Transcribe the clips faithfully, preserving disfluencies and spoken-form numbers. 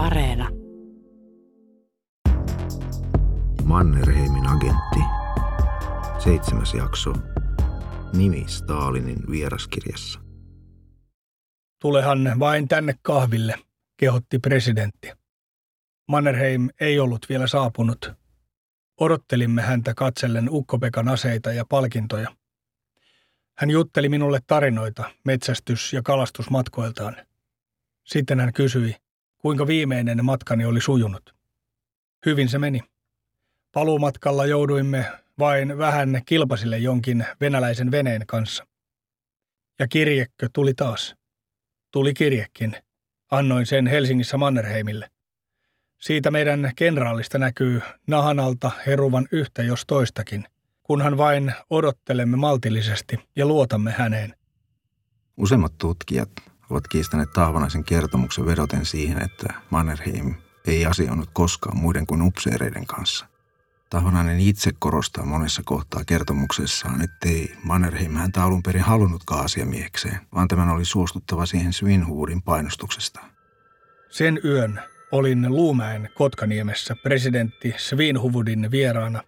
Areena. Mannerheimin agentti. Seitsemäs jakso. Nimi Stalinin vieraskirjassa. Tulehan vain tänne kahville, kehotti presidentti. Mannerheim ei ollut vielä saapunut. Odottelimme häntä katsellen Ukko-Pekan aseita ja palkintoja. Hän jutteli minulle tarinoita metsästys- ja kalastusmatkoiltaan. Sitten hän kysyi, kuinka viimeinen matkani oli sujunut. Hyvin se meni. Paluumatkalla jouduimme vain vähän kilpasille jonkin venäläisen veneen kanssa. Ja kirjekö tuli taas? Tuli kirjekin. Annoin sen Helsingissä Mannerheimille. Siitä meidän kenraalista näkyy nahanalta heruvan yhtä jos toistakin, kunhan vain odottelemme maltillisesti ja luotamme häneen. Useimmat tutkijat ovat kiistäneet Taavanaisen kertomuksen vedoten siihen, että Mannerheim ei asioinut koskaan muiden kuin upseereiden kanssa. Taavanainen itse korostaa monessa kohtaa kertomuksessaan, ettei Mannerheim häntä alun perin halunnutkaan asiamiekseen, vaan tämän oli suostuttava siihen Swinhoodin painostuksesta. Sen yön olin Luumäen Kotkaniemessä presidentti Swinhoodin vieraana,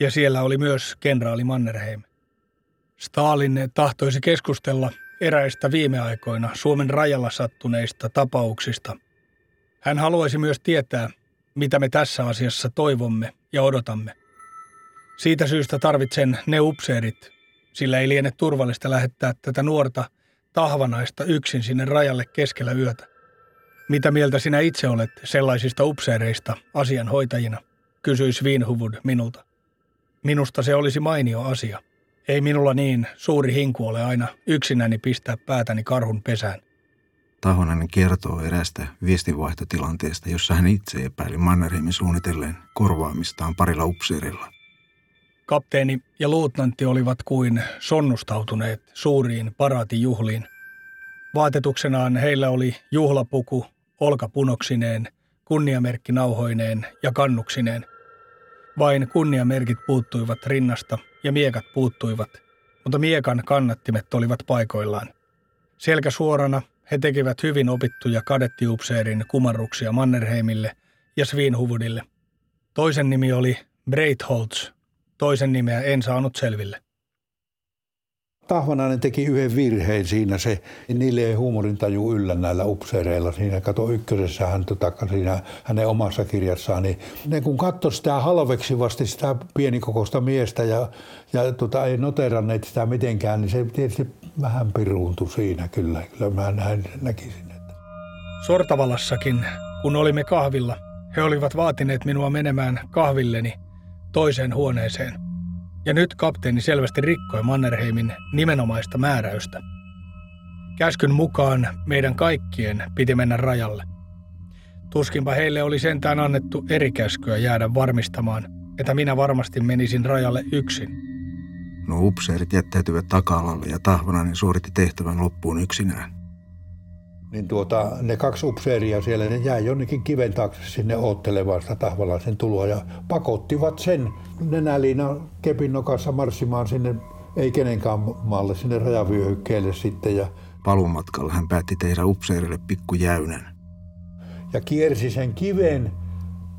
ja siellä oli myös kenraali Mannerheim. Stalin tahtoisi keskustella eräistä viime aikoina Suomen rajalla sattuneista tapauksista. Hän haluaisi myös tietää, mitä me tässä asiassa toivomme ja odotamme. Siitä syystä tarvitsen ne upseerit, sillä ei liene turvallista lähettää tätä nuorta Tahvanaista yksin sinne rajalle keskellä yötä. Mitä mieltä sinä itse olet sellaisista upseereista asianhoitajina, kysyi Swinhood minulta. Minusta se olisi mainio asia. Ei minulla niin suuri hinku ole aina yksinäni pistää päätäni karhun pesään. Tahonainen kertoo erästä viestinvaihtotilanteesta, jossa hän itse epäili Mannerheimin suunnitelleen korvaamistaan parilla upseerilla. Kapteeni ja luutnantti olivat kuin sonnustautuneet suuriin paraatijuhliin. Vaatetuksenaan heillä oli juhlapuku olkapunoksineen, kunniamerkkinauhoineen ja kannuksineen. Vain kunniamerkit puuttuivat rinnasta ja miekat puuttuivat, mutta miekan kannattimet olivat paikoillaan. Selkä suorana he tekivät hyvin opittuja kadettiupseerin kumarruksia Mannerheimille ja Swinhoodille. Toisen nimi oli Breitholtz, toisen nimeä en saanut selville. Tahvanainen teki yhden virheen siinä, se niille ei huumorintaju yllä näillä upseereilla. Siinä kato ykkösessähän, tota, siinä hänen omassa kirjassaan, niin ne kun katsoi sitä halveksivasti sitä pienikokoista miestä ja, ja tota, ei noteranneet sitä mitenkään, niin se tietysti vähän piruuntui siinä kyllä. Kyllä mä näin, näkisin. Että. Sortavalassakin, kun olimme kahvilla, he olivat vaatineet minua menemään kahvilleni toiseen huoneeseen. Ja nyt kapteeni selvästi rikkoi Mannerheimin nimenomaista määräystä. Käskyn mukaan meidän kaikkien piti mennä rajalle. Tuskinpa heille oli sentään annettu eri käskyä jäädä varmistamaan, että minä varmasti menisin rajalle yksin. No upseerit jättäytyivät taka-alalle ja Tahvanainen suoritti tehtävän loppuun yksinään. Niin tuota, ne kaksi upseeria siellä, ne jäi jonnekin kiven taakse sinne oottelemaan sitä Tahvanaisen tuloa ja pakottivat sen nenäliina kepin nokassa marssimaan sinne, ei kenenkään maalle, sinne rajavyöhykkeelle sitten. Ja paluumatkalla hän päätti tehdä upseerille pikkujäynän. Ja kiersi sen kiven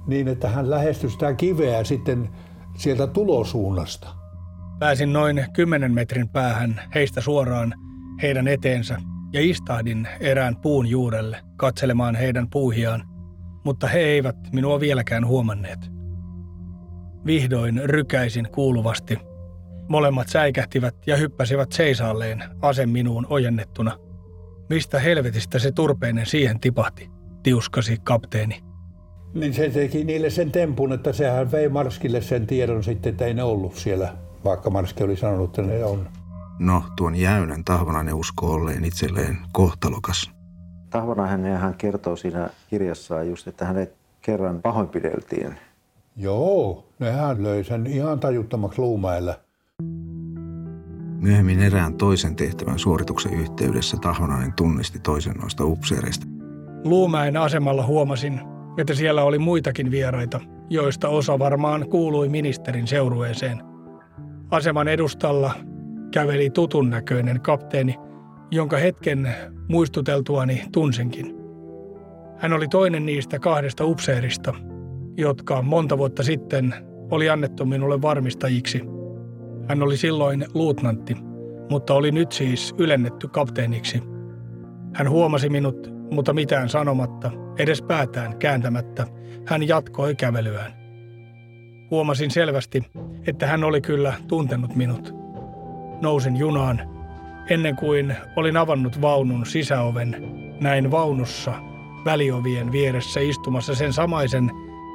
niin, että hän lähestyi sitä kiveä sitten sieltä tulosuunnasta. Pääsin noin kymmenen metrin päähän heistä suoraan heidän eteensä. Ja istahdin erään puun juurelle katselemaan heidän puuhiaan, mutta he eivät minua vieläkään huomanneet. Vihdoin rykäisin kuuluvasti. Molemmat säikähtivät ja hyppäsivät seisaalleen ase minuun ojennettuna. Mistä helvetistä se turpeinen siihen tipahti, tiuskasi kapteeni. Niin se teki niille sen tempun, että sehän vei Marskille sen tiedon sitten, että ei ne ollut siellä, vaikka Marski oli sanonut, että ne on. No, tuon jäynän Tahvanainen uskoo olleen itselleen kohtalokas. Tahvanainen hän kertoo siinä kirjassaan just, että hänet kerran pahoinpideltiin. Joo, nehän löi sen ihan tajuttomaksi Luumäellä. Myöhemmin erään toisen tehtävän suorituksen yhteydessä Tahvanainen tunnisti toisen noista upseereista. Luumäen asemalla huomasin, että siellä oli muitakin vieraita, joista osa varmaan kuului ministerin seurueeseen. Aseman edustalla käveli tutun näköinen kapteeni, jonka hetken muistuteltuani tunsinkin. Hän oli toinen niistä kahdesta upseerista, jotka monta vuotta sitten oli annettu minulle varmistajiksi. Hän oli silloin luutnantti, mutta oli nyt siis ylennetty kapteeniksi. Hän huomasi minut, mutta mitään sanomatta, edes päätään kääntämättä, hän jatkoi kävelyään. Huomasin selvästi, että hän oli kyllä tuntenut minut. Nousin junaan. Ennen kuin olin avannut vaunun sisäoven, näin vaunussa väliovien vieressä istumassa sen samaisen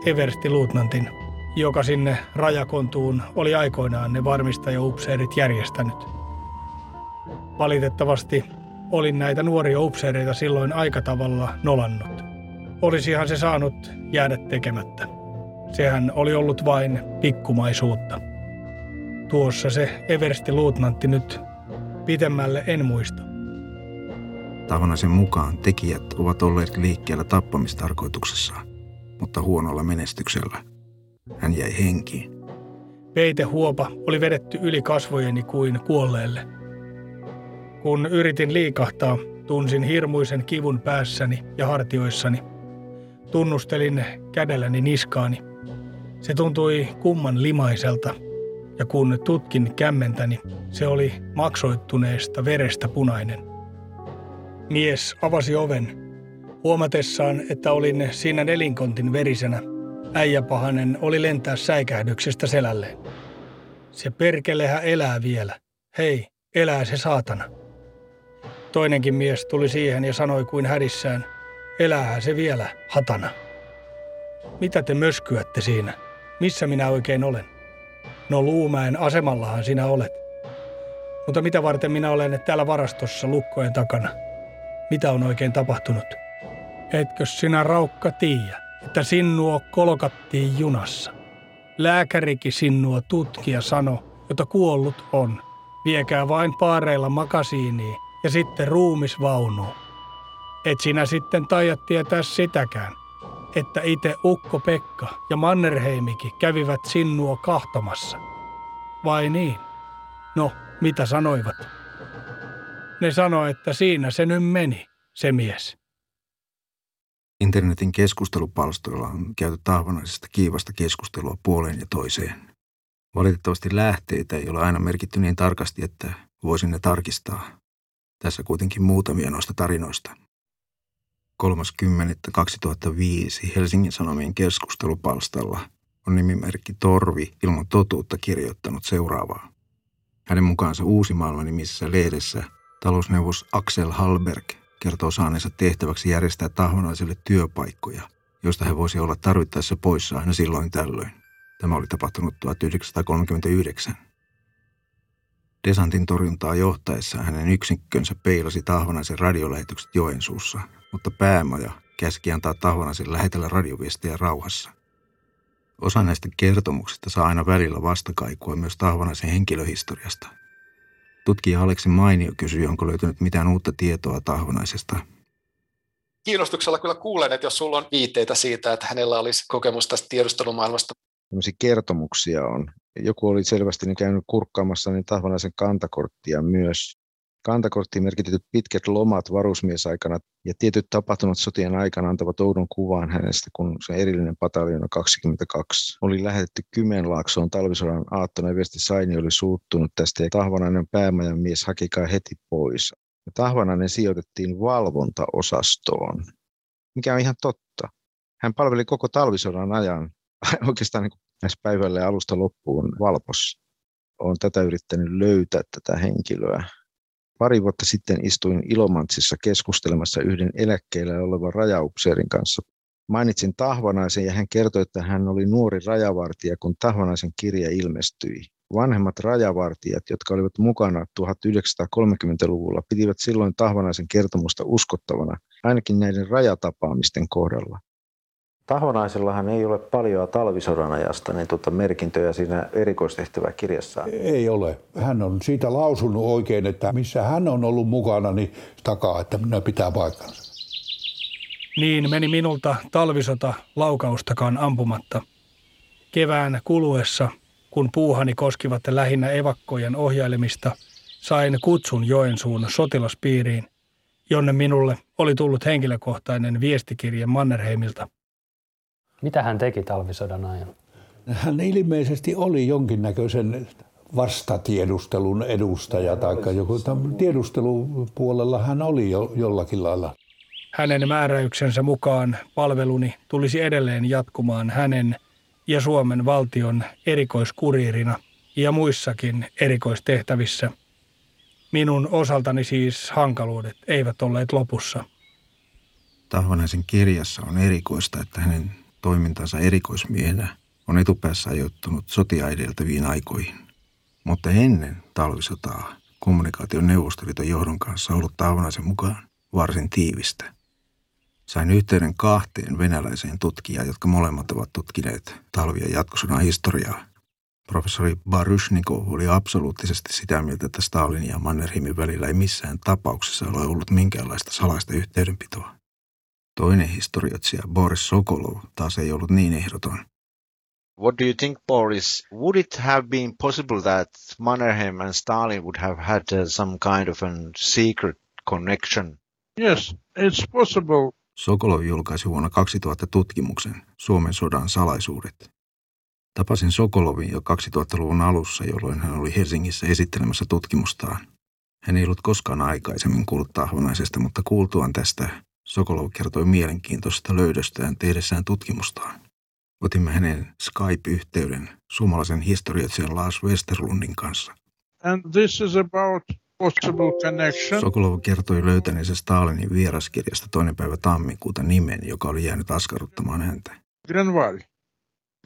everstiluutnantin, joka sinne rajakontuun oli aikoinaan ne varmistajaupseerit järjestänyt. Valitettavasti olin näitä nuoria upseereita silloin aikatavalla nolannut. Olisihan se saanut jäädä tekemättä. Sehän oli ollut vain pikkumaisuutta. Tuossa se everstiluutnantti nyt pitemmälle en muista. Tavanaisen mukaan tekijät ovat olleet liikkeellä tappamistarkoituksessaan, mutta huonolla menestyksellä. Hän jäi henkiin. Peitehuopa oli vedetty yli kasvojeni kuin kuolleelle. Kun yritin liikahtaa, tunsin hirmuisen kivun päässäni ja hartioissani. Tunnustelin kädelläni niskaani. Se tuntui kumman limaiselta, ja kun tutkin kämmentäni, se oli maksoittuneesta verestä punainen. Mies avasi oven. Huomatessaan, että olin siinä nelinkontin verisenä, äijäpahanen oli lentää säikähdyksestä selälleen. Se perkelehä elää vielä. Hei, elää se saatana. Toinenkin mies tuli siihen ja sanoi kuin hädissään, eläähän se vielä, hatana. Mitä te möskyätte siinä? Missä minä oikein olen? No Luumäen asemallahan sinä olet. Mutta mitä varten minä olen täällä varastossa lukkojen takana? Mitä on oikein tapahtunut? Etkös sinä raukka tiiä, että sinua kolkattiin junassa? Lääkärikin sinua tutkija sano, jota kuollut on. Viekää vain paareilla makasiiniin ja sitten ruumis vaunuu. Et sinä sitten taida tietää sitäkään, että itse Ukko-Pekka ja Mannerheimikin kävivät sinua kahtomassa. Vai niin? No, mitä sanoivat? Ne sanoi, että siinä se nyt meni, se mies. Internetin keskustelupalstoilla on käyty Tahvanaisesta kiivasta keskustelua puoleen ja toiseen. Valitettavasti lähteitä ei ole aina merkitty niin tarkasti, että voisin ne tarkistaa. Tässä kuitenkin muutamia noista tarinoista. kolmaskymmenes toukokuuta kaksituhattaviisi Helsingin Sanomien keskustelupalstalla on nimimerkki Torvi ilman totuutta kirjoittanut seuraavaa. Hänen mukaansa Uusimaailma nimisessä lehdessä talousneuvos Axel Hallberg kertoo saaneensa tehtäväksi järjestää Tahvanaiselle työpaikkoja, joista he voisi olla tarvittaessa poissa aina silloin tällöin. Tämä oli tapahtunut tuhatyhdeksänsataakolmekymmentäyhdeksän. Desantin torjuntaa johtaessa hänen yksikkönsä peilasi Tahvanaisen radiolähetykset Joensuussa, mutta päämaja käski antaa Tahvanaisen lähetellä radioviestejä rauhassa. Osa näistä kertomuksista saa aina välillä vastakaikua myös Tahvanaisen henkilöhistoriasta. Tutkija Aleksi Mainio kysyi, onko löytynyt mitään uutta tietoa Tahvanaisesta. Kiinnostuksella kyllä kuulen, että jos sulla on viitteitä siitä, että hänellä olisi kokemus tästä tiedustelumaailmasta. Tällaisia kertomuksia on. Joku oli selvästi käynyt kurkkaamassa niin Tahvanaisen kantakorttia myös. Kantakorttiin merkityt pitkät lomat varusmiesaikana ja tietyt tapahtumat sotien aikana antavat oudon kuvan hänestä, kun se erillinen pataljoona kaksikymmentäkaksi oli lähetetty Kymenlaaksoon talvisodan aattona. Eversti Saini oli suuttunut tästä ja Tahvanainen päämajan mies hakikaa heti pois. Ja Tahvanainen sijoitettiin valvontaosastoon, mikä on ihan totta. Hän palveli koko talvisodan ajan oikeastaan niin näissä päivällä ja alusta loppuun Valpossa. Olen tätä yrittänyt löytää tätä henkilöä. Pari vuotta sitten istuin Ilomantsissa keskustelemassa yhden eläkkeellä olevan rajaupseerin kanssa. Mainitsin Tahvanaisen ja hän kertoi, että hän oli nuori rajavartija, kun Tahvanaisen kirja ilmestyi. Vanhemmat rajavartijat, jotka olivat mukana tuhatyhdeksänsataakolmekymmentäluvulla, pitivät silloin Tahvanaisen kertomusta uskottavana, ainakin näiden rajatapaamisten kohdalla. Tahvanaisellahan ei ole paljon talvisodan ajasta niin tuota merkintöjä siinä erikoistehtävää kirjassaan. Ei ole. Hän on siitä lausunut oikein, että missä hän on ollut mukana, niin takaa, että minä pitää paikkansa. Niin meni minulta talvisota laukaustakaan ampumatta. Kevään kuluessa, kun puuhani koskivat lähinnä evakkojen ohjailemista, sain kutsun Joensuun sotilaspiiriin, jonne minulle oli tullut henkilökohtainen viestikirje Mannerheimilta. Mitä hän teki talvisodan ajan? Hän ilmeisesti oli jonkinnäköisen vastatiedustelun edustaja tai joku tiedustelupuolella hän oli jo, jollakin lailla. Hänen määräyksensä mukaan palveluni tulisi edelleen jatkumaan hänen ja Suomen valtion erikoiskuriirina ja muissakin erikoistehtävissä. Minun osaltani siis hankaluudet eivät olleet lopussa. Tahvanaisen kirjassa on erikoista, että hänen toimintansa erikoismiehenä on etupäässä ajoittunut sotia edeltäviin aikoihin. Mutta ennen talvisotaa kommunikaation Neuvostoliiton johdon kanssa ollut Tahvanaisen mukaan varsin tiivistä. Sain yhteyden kahteen venäläiseen tutkijaan, jotka molemmat ovat tutkineet talvi- ja jatkosodan historiaa. Professori Baryshnikov oli absoluuttisesti sitä mieltä, että Stalinin ja Mannerheimin välillä ei missään tapauksessa ole ollut minkäänlaista salaista yhteydenpitoa. Toinen historioitsija Boris Sokolov taas ei ollut niin ehdoton. What do you think, Boris? Would it have been possible that Mannerheim and Stalin would have had some kind of a secret connection? Yes, it's possible. Sokolov julkaisi vuonna kaksituhatta tutkimuksen Suomen sodan salaisuudet. Tapasin Sokolovin jo kaksituhattaluvun alussa, jolloin hän oli Helsingissä esittelemässä tutkimustaan. Hän ei ollut koskaan aikaisemmin kuullut Tahvanaisesta, mutta kuultuaan tästä Sokolov kertoi mielenkiintoisesta löydöstään tehdessään tutkimustaan. Otimme hänen Skype-yhteyden suomalaisen historioitsijan Lars Westerlundin kanssa. And this is about possible connection. Sokolov kertoi löytäneensä Stalinin vieraskirjasta toinen päivä tammikuuta nimen, joka oli jäänyt askarruttamaan häntä. Grönvall.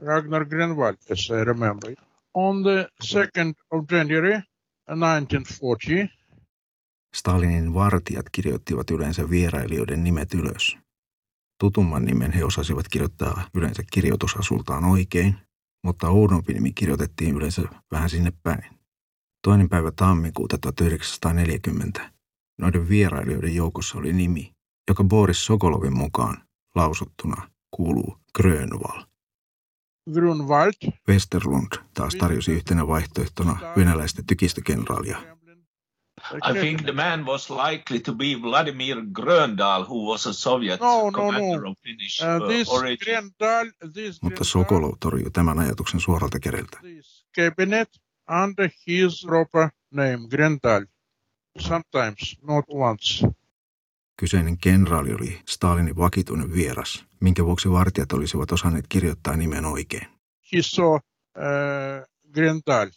Ragnar Grönvall, yes, I remember. On the second of January nineteen forty. Stalinin vartijat kirjoittivat yleensä vierailijoiden nimet ylös. Tutumman nimen he osasivat kirjoittaa yleensä kirjoitusasultaan oikein, mutta oudompi nimi kirjoitettiin yleensä vähän sinne päin. Toinen päivä tammikuuta tuhatyhdeksänsataaneljäkymmentä noiden vierailijoiden joukossa oli nimi, joka Boris Sokolovin mukaan lausuttuna kuuluu Grönvall. Grönvall. Westerlund taas tarjosi yhtenä vaihtoehtona venäläistä tykistökenraalia. I think the man was likely to be Vladimir Gröndal, who was a Soviet no, commander no, no. of Finnish uh, this origin. Gröndal, this Mutta Sokolov torjui tämän ajatuksen suoralta kädeltä. Cabinet under his proper name, Gröndal. Sometimes, not once. Kyseinen kenraali oli Stalinin vakituinen vieras, minkä vuoksi vartijat olisivat osanneet kirjoittaa nimen oikein. He saw uh, Gröndal.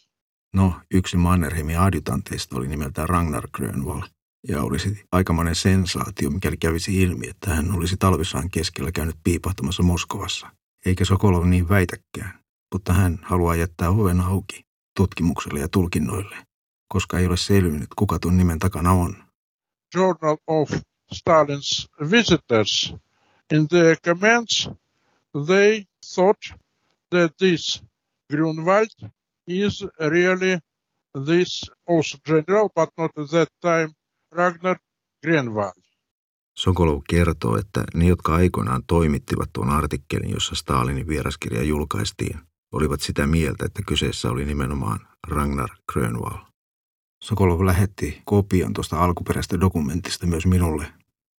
No, yksi Mannerheimin adjutanteista oli nimeltään Ragnar Grönvall, ja olisi aikamoinen sensaatio, mikäli kävisi ilmi, että hän olisi talvisaan keskellä käynyt piipahtamassa Moskovassa. Eikä Sokolov niin väitäkään, mutta hän haluaa jättää oven auki tutkimukselle ja tulkinnoille, koska ei ole selvinnyt, kuka tuon nimen takana on. Journal of Stalin's Visitors. In their comments, they thought that this Grönvall is really this also general, but not at that time, Ragnar Grönvall. Sokolov kertoo, että ne, jotka aikoinaan toimittivat tuon artikkelin, jossa Stalinin vieraskirja julkaistiin, olivat sitä mieltä, että kyseessä oli nimenomaan Ragnar Grönvall. Sokolov lähetti kopion tuosta alkuperäistä dokumentista myös minulle.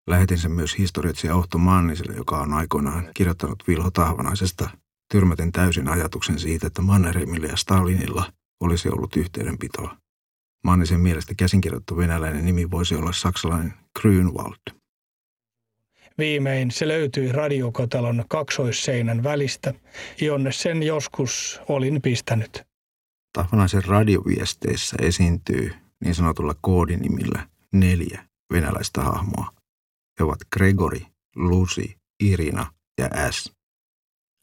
Lähetin sen myös historioitsija Ohto Manniselle, joka on aikoinaan kirjoittanut Vilho Tahvanaisesta. Tyrmäten täysin ajatuksen siitä, että Mannerheimillä ja Stalinilla olisi ollut yhteydenpitoa. Mannisen mielestä käsinkirjoittu venäläinen nimi voisi olla saksalainen Grönwald. Viimein se löytyi radiokotalon kaksoisseinän välistä, jonne sen joskus olin pistänyt. Tahvanaisen radioviesteissä esiintyy niin sanotulla koodinimillä neljä venäläistä hahmoa. He ovat Gregori, Lucy, Irina ja S.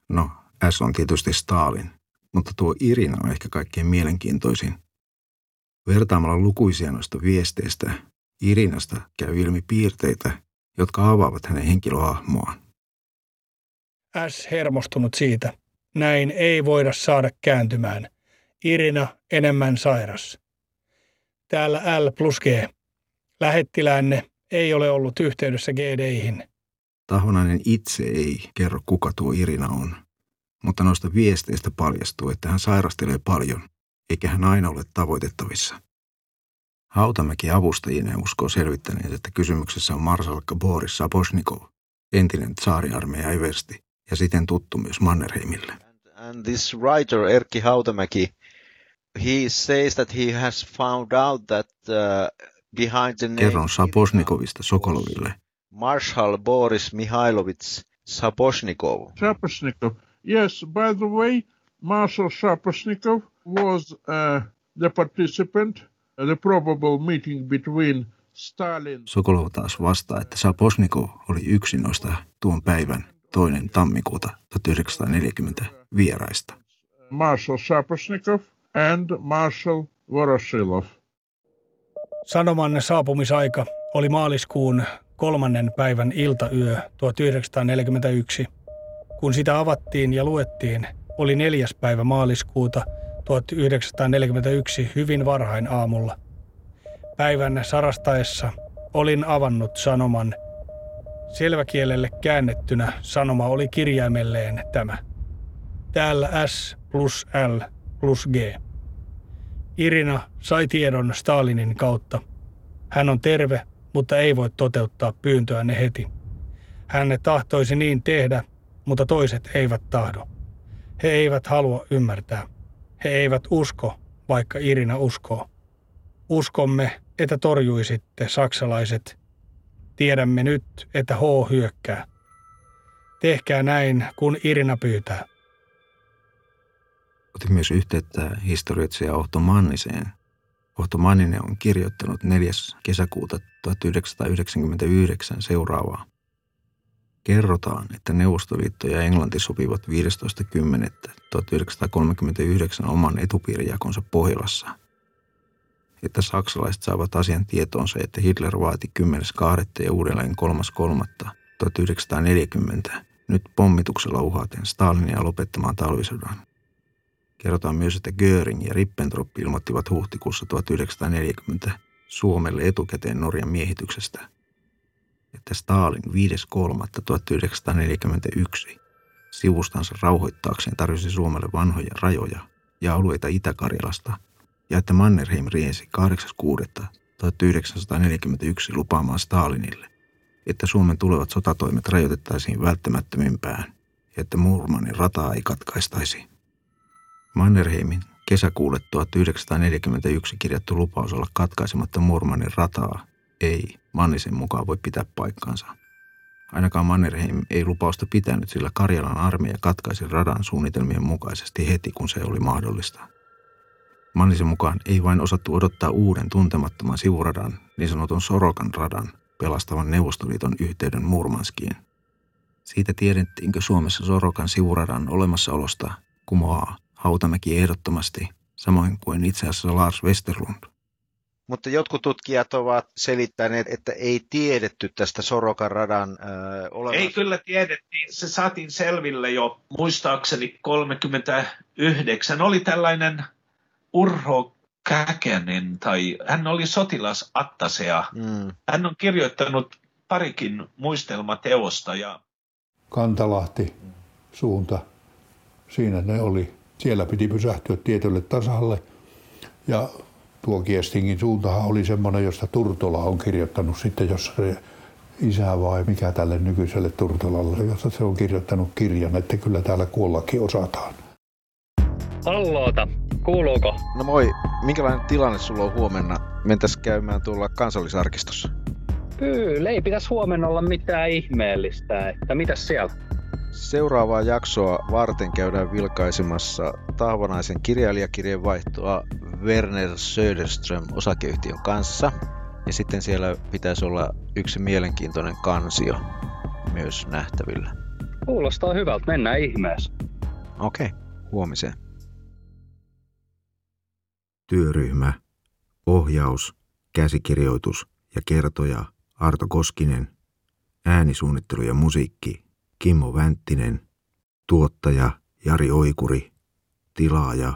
No, S on tietysti Stalin, mutta tuo Irina on ehkä kaikkein mielenkiintoisin. Vertaamalla lukuisia noista viesteistä, Irinasta käy ilmi piirteitä, jotka avaavat hänen henkilöhahmoaan. S hermostunut siitä. Näin ei voida saada kääntymään. Irina enemmän sairas. Täällä L plus G. Lähettiläänne ei ole ollut yhteydessä G D-ihin. Tahvanainen itse ei kerro, kuka tuo Irina on, mutta noista viesteistä paljastuu, että hän sairastelee paljon, eikä hän aina ole tavoitettavissa. Hautamäki avustajineen uskoo selvittäneet, että kysymyksessä on marsalkka Boris Sapochnikov, entinen tsaariarmeijan eversti ja siten tuttu myös Mannerheimille. And, and this writer Erkki Hautamäki, he says that he has found out that uh, behind the name Kerron Sapochnikovista Sokoloville. Marshal Boris Mihailovich Sapochnikov. Sapochnikov. Yes, by the way, Marshal Sapochnikov was uh, the participant the probable meeting between Stalin. Sokolov taas vastaa, että Sapochnikov oli yksi noista tuon päivän toinen tammikuuta tuhatyhdeksänsataaneljäkymmentä vieraista. Marshal Sapochnikov and Marshal Voroshilov. Sanoman saapumisaika oli maaliskuun kolmannen päivän iltayö tuhatyhdeksänsataaneljäkymmentäyksi. Kun sitä avattiin ja luettiin, oli neljäs päivä maaliskuuta tuhatyhdeksänsataaneljäkymmentäyksi hyvin varhain aamulla. Päivän sarastaessa olin avannut sanoman. Selväkielelle käännettynä sanoma oli kirjaimelleen tämä. Täällä S plus L plus G. Irina sai tiedon Stalinin kautta. Hän on terve, mutta ei voi toteuttaa pyyntöänne heti. Hän tahtoisi niin tehdä, mutta toiset eivät tahdo. He eivät halua ymmärtää. He eivät usko, vaikka Irina uskoo. Uskomme, että torjuisitte, saksalaiset. Tiedämme nyt, että H hyökkää. Tehkää näin, kun Irina pyytää. Otin myös yhteyttä historioitsija Ohto Manniseen. Ohto Manninen on kirjoittanut neljäs kesäkuuta tuhatyhdeksänsataayhdeksänkymmentäyhdeksän seuraavaa. Kerrotaan, että Neuvostoliitto ja Englanti sopivat viidestoista kymmenettä tuhatyhdeksänsataakolmekymmentäyhdeksän oman etupiirijakonsa Pohjolassa. Että saksalaiset saavat asian tietoonsa, että Hitler vaati kymmenes toinen ja uudelleen kolmas kolmatta tuhatyhdeksänsataaneljäkymmentä nyt pommituksella uhaten Stalinia lopettamaan talvisodan. Kerrotaan myös, että Göring ja Ribbentrop ilmoittivat huhtikuussa tuhatyhdeksänsataaneljäkymmentä Suomelle etukäteen Norjan miehityksestä. Että Stalin viides kolmatta tuhatyhdeksänsataaneljäkymmentäyksi sivustansa rauhoittaakseen tarjosi Suomelle vanhoja rajoja ja alueita Itä-Karjalasta, ja että Mannerheim riensi kahdeksas kuudetta tuhatyhdeksänsataaneljäkymmentäyksi lupaamaan Stalinille, että Suomen tulevat sotatoimet rajoitettaisiin välttämättömimpään ja että Murmanin rataa ei katkaistaisi. Mannerheimin kesäkuulle tuhatyhdeksänsataaneljäkymmentäyksi kirjattu lupaus olla katkaisematta Murmanin rataa ei Mannisen mukaan voi pitää paikkaansa. Ainakaan Mannerheim ei lupausta pitänyt, sillä Karjalan armeija katkaisi radan suunnitelmien mukaisesti heti, kun se oli mahdollista. Mannisen mukaan ei vain osattu odottaa uuden tuntemattoman sivuradan, niin sanotun Sorokan radan, pelastavan Neuvostoliiton yhteyden Murmanskiin. Siitä tiedettiinkö Suomessa Sorokan sivuradan olemassaolosta kumoaa Hautamäki ehdottomasti, samoin kuin itse asiassa Lars Westerlund. Mutta jotkut tutkijat ovat selittäneet, että ei tiedetty tästä Sorokan radan äh, olemassa. Ei kyllä tiedettiin. Se saatiin selville jo muistaakseni kolmekymmentäyhdeksän. Oli tällainen Urho Käkänen, tai hän oli sotilasattasea. Mm. Hän on kirjoittanut parikin muistelmateosta. Ja... Kantalahti suunta, siinä ne oli. Siellä piti pysähtyä tietylle tasalle ja... Tuo Kiestingin suuntahan oli semmoinen, josta Turtola on kirjoittanut sitten, jos se isä vai mikä tälle nykyiselle Turtolalle, josta se on kirjoittanut kirjan, että kyllä täällä kuollakin osataan. Halloota, kuuluuko? No moi, minkälainen tilanne sulla on huomenna? Mentäis käymään tuolla Kansallisarkistossa. Kyllä, ei pitäisi huomenna olla mitään ihmeellistä, että mitäs siellä? Seuraavaa jaksoa varten käydään vilkaisemassa Tahvanaisen kirjailijakirjeen vaihtoa Werner Söderström osakeyhtiön kanssa. Ja sitten siellä pitäisi olla yksi mielenkiintoinen kansio myös nähtävillä. Kuulostaa hyvältä, mennään ihmeessä. Okei, okay, huomiseen. Työryhmä, ohjaus, käsikirjoitus ja kertoja Arto Koskinen, äänisuunnittelu ja musiikki Kimmo Vänttinen, tuottaja Jari Oikuri, tilaaja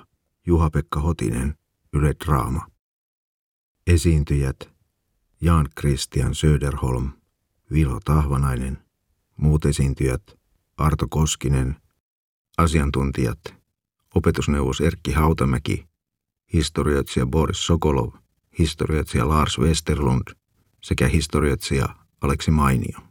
Juha-Pekka Hotinen, Yle Draama. Esiintyjät Jan Christian Söderholm, Vilho Tahvanainen, muut esiintyjät Arto Koskinen, asiantuntijat opetusneuvos Erkki Hautamäki, historioitsija Boris Sokolov, historioitsija Lars Westerlund sekä historioitsija Aleksi Mainio.